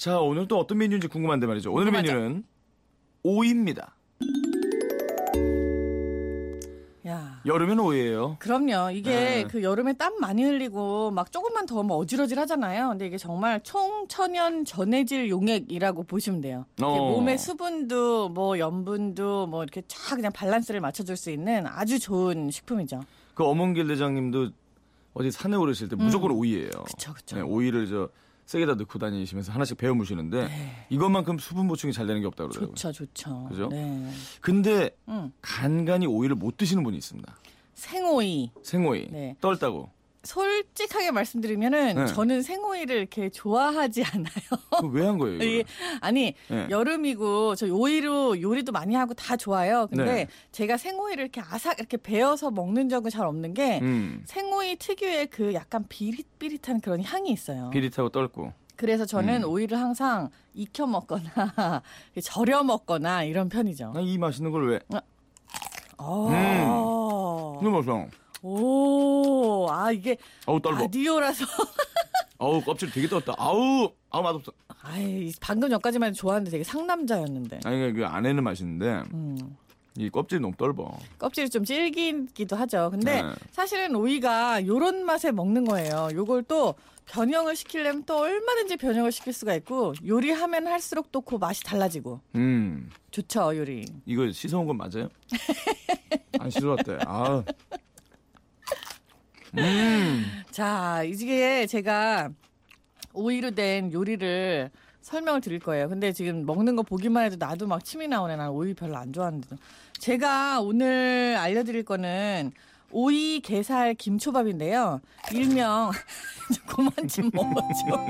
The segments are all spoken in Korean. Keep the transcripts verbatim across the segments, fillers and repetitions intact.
자, 오늘 또 어떤 메뉴인지 궁금한데 말이죠. 오늘 궁금하죠? 메뉴는 오이입니다. 야. 여름엔 오이예요. 그럼요. 이게 네. 그 여름에 땀 많이 흘리고 막 조금만 더우면 어질어질 하잖아요. 근데 이게 정말 총천연 전해질 용액이라고 보시면 돼요. 어. 몸의 수분도 뭐 염분도 뭐 이렇게 쫙 그냥 밸런스를 맞춰줄 수 있는 아주 좋은 식품이죠. 그 엄홍길 대장님도 어디 산에 오르실 때 음. 무조건 오이예요. 그쵸, 그쵸. 네, 오이를 저 세게다 넣고 다니시면서 하나씩 베어 물시는데 네. 이것만큼 수분 보충이 잘 되는 게 없다고 그러더라고요. 좋죠. 좋죠. 그죠? 네. 근데 음. 간간이 오이를 못 드시는 분이 있습니다. 생오이. 생오이. 네. 떫다고. 솔직하게 말씀드리면은 네. 저는 생오이를 이렇게 좋아하지 않아요. 왜 한 거예요? 이게? 아니 네. 여름이고 저 오이로 요리도 많이 하고 다 좋아요. 근데 네. 제가 생오이를 이렇게 아삭 이렇게 베어서 먹는 적은 잘 없는 게 음. 생오이 특유의 그 약간 비릿비릿한 그런 향이 있어요. 비릿하고 떫고. 그래서 저는 음. 오이를 항상 익혀 먹거나 절여 먹거나 이런 편이죠. 아, 이 맛있는 걸 왜? 어. 음. 너무 맛있어. 오, 아 이게 아우, 라디오라서 아우 껍질 되게 떴다. 아우 아우 맛없어. 아이 방금 전까지만 좋아하는데 되게 상남자였는데. 아니 그 안에는 맛있는데 음. 이 껍질이 너무 떫어. 껍질이 좀 질기기도 하죠. 근데 네. 사실은 오이가 요런 맛에 먹는 거예요. 요걸 또 변형을 시키려면 또 얼마든지 변형을 시킬 수가 있고 요리하면 할수록 또 그 맛이 달라지고. 음. 좋죠 요리. 이거 씻어온 건 맞아요? 안 씻어왔대. 아. 음. 자, 이게 제가 오이로 된 요리를 설명을 드릴 거예요. 근데 지금 먹는 거 보기만 해도 나도 막 침이 나오네. 난 오이 별로 안 좋아하는데. 제가 오늘 알려드릴 거는 오이, 게살, 김초밥인데요. 일명 그만 좀 먹어줘.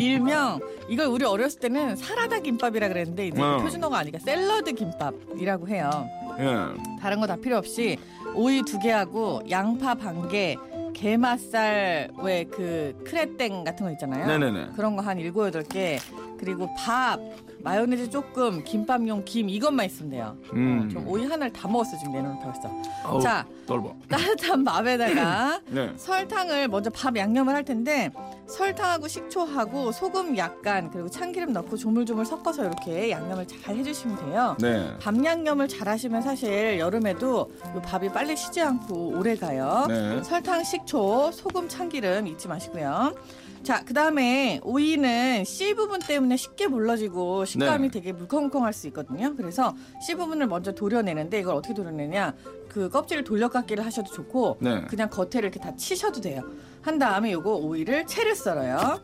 일명 이걸 우리 어렸을 때는 사라다 김밥이라 그랬는데 이제 어. 표준어가 아니라 샐러드 김밥이라고 해요. 예. 다른 거 다 필요 없이 오이 두 개하고 양파 반 개, 게맛살 왜 그 크레땡 같은 거 있잖아요. 네네네. 그런 거 한 일곱 여덟 개 그리고 밥, 마요네즈 조금, 김밥용 김 이것만 있으면 돼요. 음. 어, 오이 하나를 다 먹었어 지금 내 눈을 벌써. 어우, 자, 넓어. 따뜻한 밥에다가 네. 설탕을 먼저 밥 양념을 할 텐데 설탕하고 식초하고 소금 약간 그리고 참기름 넣고 조물조물 섞어서 이렇게 양념을 잘 해주시면 돼요. 네. 밥 양념을 잘 하시면 사실 여름에도 요 밥이 빨리 쉬지 않고 오래 가요. 네. 설탕, 식초, 소금, 참기름 잊지 마시고요. 자, 그 다음에 오이는 씨 부분 때문에 쉽게 물러지고 식감이 네. 되게 물컹물컹할 수 있거든요. 그래서 씨 부분을 먼저 도려내는데 이걸 어떻게 도려내냐. 그 껍질을 돌려깎기를 하셔도 좋고 네. 그냥 겉에를 이렇게 다 치셔도 돼요. 한 다음에 요거 오이를 채를 썰어요.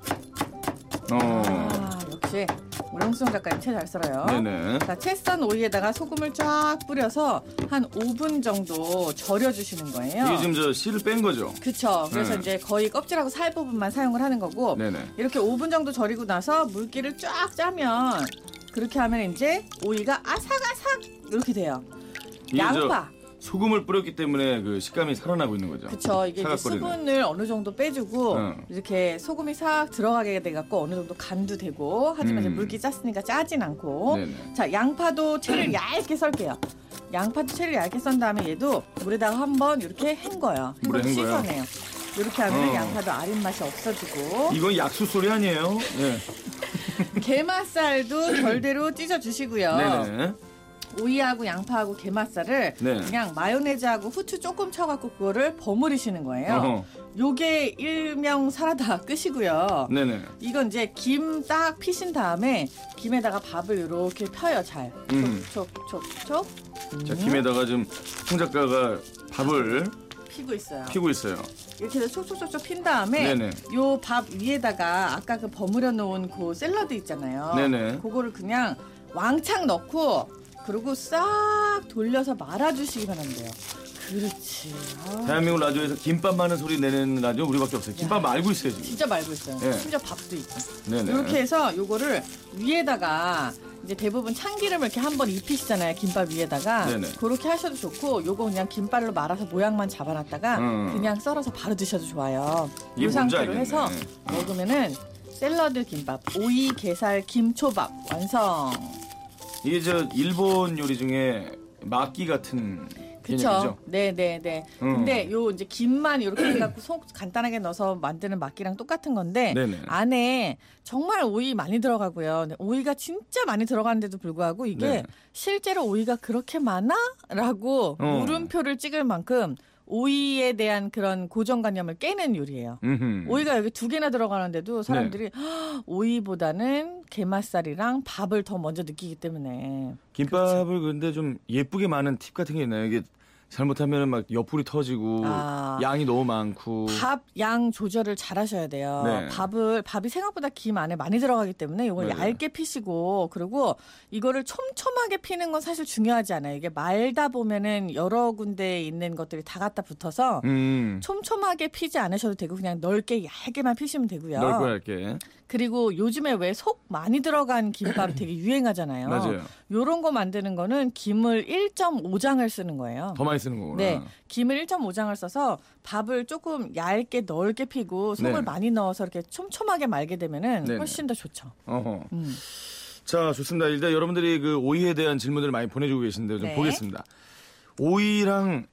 어. 아, 역시 우렁순 작가님 채 잘 썰어요. 네네. 자, 채 썬 오이에다가 소금을 쫙 뿌려서 한 오 분 정도 절여주시는 거예요. 이게 지금 저 씨를 뺀 거죠? 그쵸. 그래서 네. 이제 거의 껍질하고 살 부분만 사용을 하는 거고 네네. 이렇게 오 분 정도 절이고 나서 물기를 쫙 짜면 그렇게 하면 이제 오이가 아삭아삭 이렇게 돼요. 양파. 소금을 뿌렸기 때문에 그 식감이 살아나고 있는 거죠. 그렇죠. 이게 이제 수분을 어느 정도 빼주고 응. 이렇게 소금이 싹 들어가게 돼갖고 어느 정도 간도 되고 하지만 음. 이제 물기 짰으니까 짜진 않고 네네. 자 양파도 채를 음. 얇게 썰게요. 양파도 채를 얇게 썬 다음에 얘도 물에다가 한번 이렇게 헹궈요. 물에 헹궈요. 씻어내요. 이렇게 하면 어. 양파도 아린 맛이 없어지고 이건 약수 소리 아니에요. 네. 게맛살도 절대로 찢어주시고요. 네네. 오이하고 양파하고 게맛살을 네. 그냥 마요네즈하고 후추 조금 쳐갖고 그거를 버무리시는 거예요. 어허. 요게 일명 사라다 끝이고요. 네네. 이건 이제 김 딱 피신 다음에 김에다가 밥을 이렇게 펴요. 잘. 촉촉촉촉. 음. 자 김에다가 지금 홍 작가가 밥을 피고 있어요. 피고 있어요. 이렇게 해서 촉촉촉촉 핀 다음에 네네. 요 밥 위에다가 아까 그 버무려 놓은 그 샐러드 있잖아요. 네네. 그거를 그냥 왕창 넣고. 그리고 싹 돌려서 말아주시기만 하면 돼요. 그렇지. 아. 대한민국 라디오에서 김밥 많은 소리 내는 라디오 우리밖에 없어요. 김밥 말고 있어요 지금. 진짜 말고 있어요. 네. 심지어 밥도 있고. 네네. 이렇게 해서 요거를 위에다가 이제 대부분 참기름을 이렇게 한번 입히시잖아요. 김밥 위에다가. 네네. 그렇게 하셔도 좋고 요거 그냥 김발로 말아서 모양만 잡아놨다가 음. 그냥 썰어서 바로 드셔도 좋아요. 이 상태로 해서 먹으면은 샐러드 김밥, 오이, 게살, 김초밥 완성. 이게 저 일본 요리 중에 마끼 같은 그렇죠. 네, 네, 네. 음. 근데 요 이제 김만 이렇게 해갖고 속 간단하게 넣어서 만드는 막기랑 똑같은 건데 네네. 안에 정말 오이 많이 들어가고요. 오이가 진짜 많이 들어가는데도 불구하고 이게 네. 실제로 오이가 그렇게 많아?라고 어. 물음표를 찍을 만큼. 오이에 대한 그런 고정관념을 깨는 요리예요. 음흠. 오이가 여기 두 개나 들어가는데도 사람들이 네. 오이보다는 게맛살이랑 밥을 더 먼저 느끼기 때문에. 김밥을 그렇지. 근데 좀 예쁘게 많은 팁 같은 게 있나요? 이게 잘못하면 막 옆구리 터지고 아, 양이 너무 많고. 밥 양 조절을 잘 하셔야 돼요. 네. 밥을 밥이 생각보다 김 안에 많이 들어가기 때문에 이걸 네. 얇게 피시고 그리고 이거를 촘촘하게 피는 건 사실 중요하지 않아요. 이게 말다 보면은 여러 군데에 있는 것들이 다 갖다 붙어서 음. 촘촘하게 피지 않으셔도 되고 그냥 넓게 얇게만 피시면 되고요. 넓고 얇게. 그리고 요즘에 왜 속 많이 들어간 김밥 되게 유행하잖아요. 맞아요. 요런 거 만드는 거는 김을 일 점 오 장을 쓰는 거예요. 더 많이 쓰는 거구나. 네. 김을 일 점 오 장을 써서 밥을 조금 얇게 넓게 피고 속을 네. 많이 넣어서 이렇게 촘촘하게 말게 되면은 네네. 훨씬 더 좋죠. 어허. 음. 자, 좋습니다. 일단 여러분들이 그 오이에 대한 질문들을 많이 보내주고 계신데요. 좀 네. 보겠습니다. 오이랑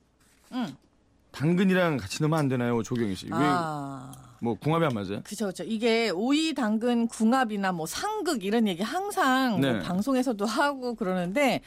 음. 당근이랑 같이 넣으면 안 되나요? 조경희 씨. 아... 왜... 뭐 궁합이 안 맞아요? 그렇죠, 그렇죠. 이게 오이, 당근, 궁합이나 뭐 상극 이런 얘기 항상 네. 뭐 방송에서도 하고 그러는데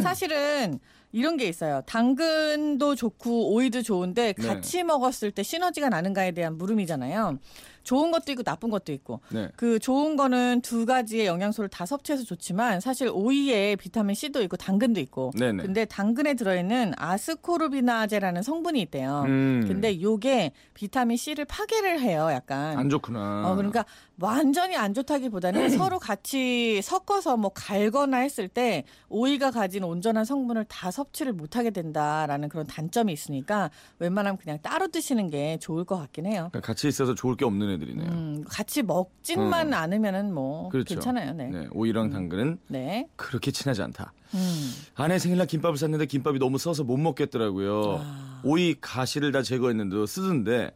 사실은 이런 게 있어요. 당근도 좋고 오이도 좋은데 같이 네. 먹었을 때 시너지가 나는가에 대한 물음이잖아요. 좋은 것도 있고 나쁜 것도 있고 네. 그 좋은 거는 두 가지의 영양소를 다 섭취해서 좋지만 사실 오이에 비타민 C도 있고 당근도 있고 네네. 근데 당근에 들어있는 아스코르비나제라는 성분이 있대요. 음. 근데 요게 비타민 C를 파괴를 해요. 약간 안 좋구나. 어, 그러니까 완전히 안 좋다기보다는 서로 같이 섞어서 뭐 갈거나 했을 때 오이가 가진 온전한 성분을 다 섭취를 못하게 된다라는 그런 단점이 있으니까 웬만하면 그냥 따로 드시는 게 좋을 것 같긴 해요. 그러니까 같이 있어서 좋을 게 없는 애들이네요. 음, 같이 먹진만 어. 않으면은 뭐 그렇죠. 괜찮아요. 네. 네, 오이랑 음. 당근은 네. 그렇게 친하지 않다. 음. 아내 생일날 김밥을 샀는데 김밥이 너무 써서 못 먹겠더라고요. 아. 오이 가시를 다 제거했는데도 쓰던데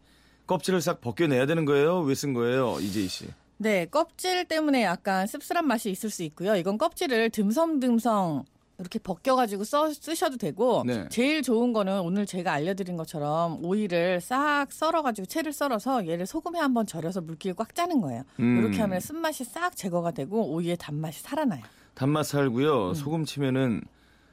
껍질을 싹 벗겨내야 되는 거예요? 왜 쓴 거예요? 이재희 씨. 네. 껍질 때문에 약간 씁쓸한 맛이 있을 수 있고요. 이건 껍질을 듬성듬성 이렇게 벗겨가지고 써, 쓰셔도 되고 네. 제일 좋은 거는 오늘 제가 알려드린 것처럼 오이를 싹 썰어가지고 채를 썰어서 얘를 소금에 한번 절여서 물기를 꽉 짜는 거예요. 음. 이렇게 하면 쓴맛이 싹 제거가 되고 오이의 단맛이 살아나요. 단맛 살고요. 음. 소금 치면은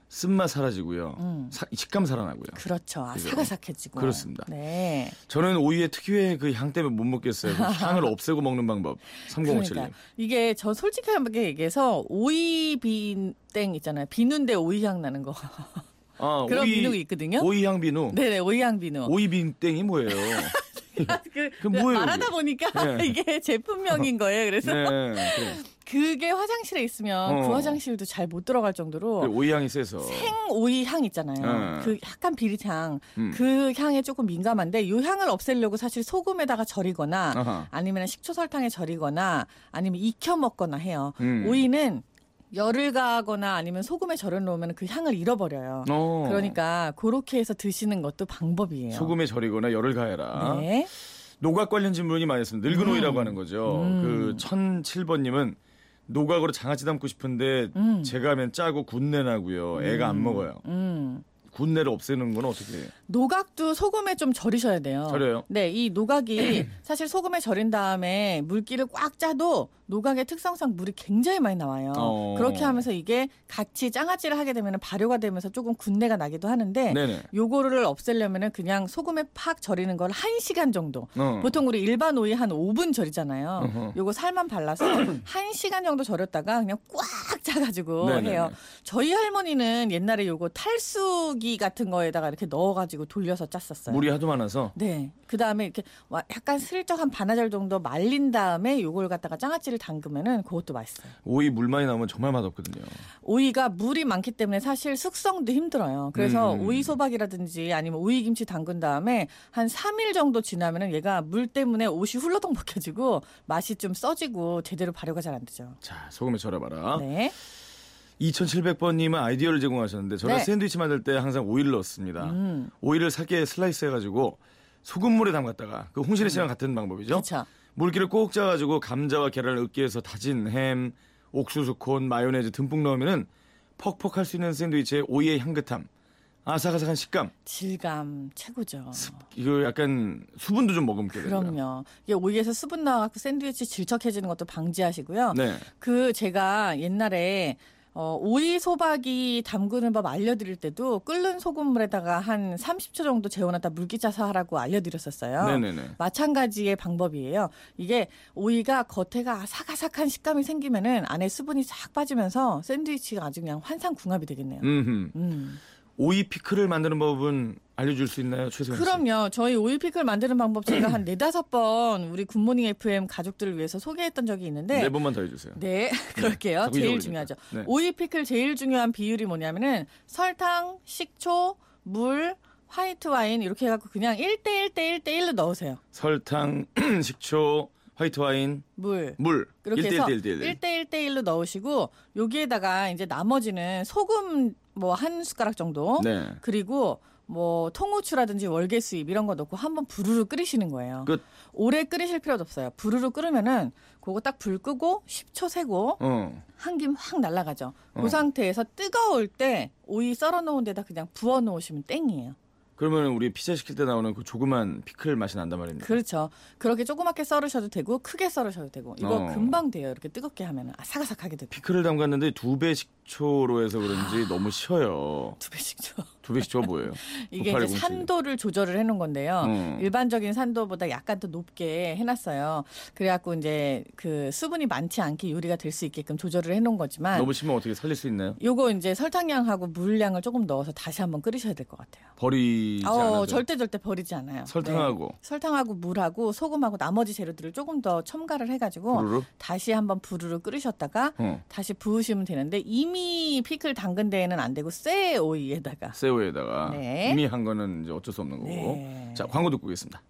쓴맛 사라지고요. 음. 사, 식감 살아나고요. 그렇죠. 아, 사각삭해지고. 그렇습니다. 네. 저는 오이의 특유의 그 향 때문에 못 먹겠어요. 그 향을 없애고 먹는 방법. 삼공오칠님. 그러니까. 이게 저 솔직하게 얘기해서 오이 비땡 있잖아요. 비누인데 오이 향 나는 거. 아, 그런 오이, 비누가 있거든요. 오이 향 비누. 네네. 오이 향 비누. 오이 비땡이 뭐예요? 그, 그 뭐예요? 말하다 이게? 보니까 네. 이게 제품명인 거예요. 그래서. 네. 그래. 그게 화장실에 있으면 어. 그 화장실도 잘 못 들어갈 정도로 오이 향이 세서 생오이 향 있잖아요. 네. 그 약간 비릿향. 음. 그 향에 조금 민감한데 이 향을 없애려고 사실 소금에다가 절이거나 아하. 아니면 식초 설탕에 절이거나 아니면 익혀 먹거나 해요. 음. 오이는 열을 가하거나 아니면 소금에 절여놓으면 그 향을 잃어버려요. 오. 그러니까 그렇게 해서 드시는 것도 방법이에요. 소금에 절이거나 열을 가해라. 네. 노각 관련 질문이 많이 있습니다. 늙은 음. 오이라고 하는 거죠. 음. 그 천칠 번님은 노각으로 장아찌 담고 싶은데 음. 제가 하면 짜고 군내 나고요. 애가 안 먹어요. 음. 군내를 없애는 건 어떻게 해요? 노각도 소금에 좀 절이셔야 돼요. 절여요? 네, 이 노각이 사실 소금에 절인 다음에 물기를 꽉 짜도 노각의 특성상 물이 굉장히 많이 나와요. 어. 그렇게 하면서 이게 같이 장아찌를 하게 되면 발효가 되면서 조금 군내가 나기도 하는데 네네. 요거를 없애려면 그냥 소금에 팍 절이는 걸 한 시간 정도. 어. 보통 우리 일반 오이 한 오 분 절이잖아요. 어허. 요거 살만 발라서 한 시간 정도 절였다가 그냥 꽉 짜가지고 네네네. 해요. 저희 할머니는 옛날에 요거 탈수 기 같은 거에다가 이렇게 넣어가지고 돌려서 짰었어요. 물이 하도 많아서. 네. 그 다음에 이렇게 약간 슬쩍 한 반나절 정도 말린 다음에 이걸 갖다가 장아찌를 담그면은 그것도 맛있어요. 오이 물 많이 나오면 정말 맛없거든요. 오이가 물이 많기 때문에 사실 숙성도 힘들어요. 그래서 음. 오이 소박이라든지 아니면 오이 김치 담근 다음에 한 삼 일 정도 지나면은 얘가 물 때문에 옷이 훌러덩 벗겨지고 맛이 좀 써지고 제대로 발효가 잘 안 되죠. 자, 소금에 절여봐라. 네. 이천칠백 번님은 아이디어를 제공하셨는데 저는 네. 샌드위치 만들 때 항상 오이를 넣습니다. 음. 오이를 살게 슬라이스 해가지고 소금물에 담갔다가 그 홍시레 씨랑 음. 같은 방법이죠. 그쵸. 물기를 꼭 짜가지고 감자와 계란을 으깨서 다진 햄, 옥수수콘, 마요네즈 듬뿍 넣으면은 퍽퍽할 수 있는 샌드위치의 오이의 향긋함, 아삭아삭한 식감. 질감 최고죠. 습, 이거 약간 수분도 좀 머금게 되고요. 그럼요. 이게 오이에서 수분 나와서 샌드위치 질척해지는 것도 방지하시고요. 네. 그 제가 옛날에 어, 오이 소박이 담그는 법 알려드릴 때도 끓는 소금물에다가 한 삼십 초 정도 재워놨다 물기짜서 하라고 알려드렸었어요. 네네네. 마찬가지의 방법이에요. 이게 오이가 겉에가 아삭아삭한 식감이 생기면은 안에 수분이 싹 빠지면서 샌드위치가 아주 그냥 환상궁합이 되겠네요. 음. 오이 피클을 만드는 법은 알려줄 수 있나요, 최세윤 씨? 그럼요. 저희 오이 피클 만드는 방법 제가 한 네다섯 번 우리 굿모닝 에프엠 가족들을 위해서 소개했던 적이 있는데. 네 번만 더 해주세요. 네, 그럴게요. 네, 제일 중요하죠. 네. 오이 피클 제일 중요한 비율이 뭐냐면은 설탕, 식초, 물, 화이트 와인 이렇게 해갖고 그냥 일 대 일 대 일 대 일로 넣으세요. 설탕, 식초, 화이트 와인, 물, 물 이렇게 해서 일 대 일 대 일로 넣으시고 여기에다가 이제 나머지는 소금 뭐 한 숟가락 정도 네. 그리고 뭐 통후추라든지 월계수잎 이런 거 넣고 한번 부르르 끓이시는 거예요. 끝. 오래 끓이실 필요도 없어요. 부르르 끓으면은 그거 딱 불 끄고 십 초 세고 어. 한 김 확 날아가죠. 어. 그 상태에서 뜨거울 때 오이 썰어 놓은 데다 그냥 부어 놓으시면 땡이에요. 그러면 우리 피자 시킬 때 나오는 그 조그만 피클 맛이 난단 말입니다. 그렇죠. 그렇게 조그맣게 썰으셔도 되고 크게 썰으셔도 되고 이거 어. 금방 돼요. 이렇게 뜨겁게 하면 아삭아삭하게 돼요. 피클을 담갔는데 두 배 식초로 해서 그런지 너무 쉬어요. 두 배 식초. 두 배 식초가 뭐예요? 이게 이제 산도를 조절을 해놓은 건데요. 음. 일반적인 산도보다 약간 더 높게 해놨어요. 그래갖고 이제 그 수분이 많지 않게 요리가 될 수 있게끔 조절을 해놓은 거지만 너무 심하면 어떻게 살릴 수 있나요? 요거 이제 설탕량하고 물량을 조금 넣어서 다시 한번 끓이셔야 될 것 같아요. 버리 어, 절대 절대 버리지 않아요. 설탕하고 네. 설탕하고 물하고 소금하고 나머지 재료들을 조금 더 첨가를 해가지고 부르르? 다시 한번 부르르 끓이셨다가 어. 다시 부으시면 되는데 이미 피클 담근 데에는 안 되고 새 오이에다가 새 오이에다가 네. 이미 한 거는 이제 어쩔 수 없는 거고 네. 자 광고 듣고 오겠습니다.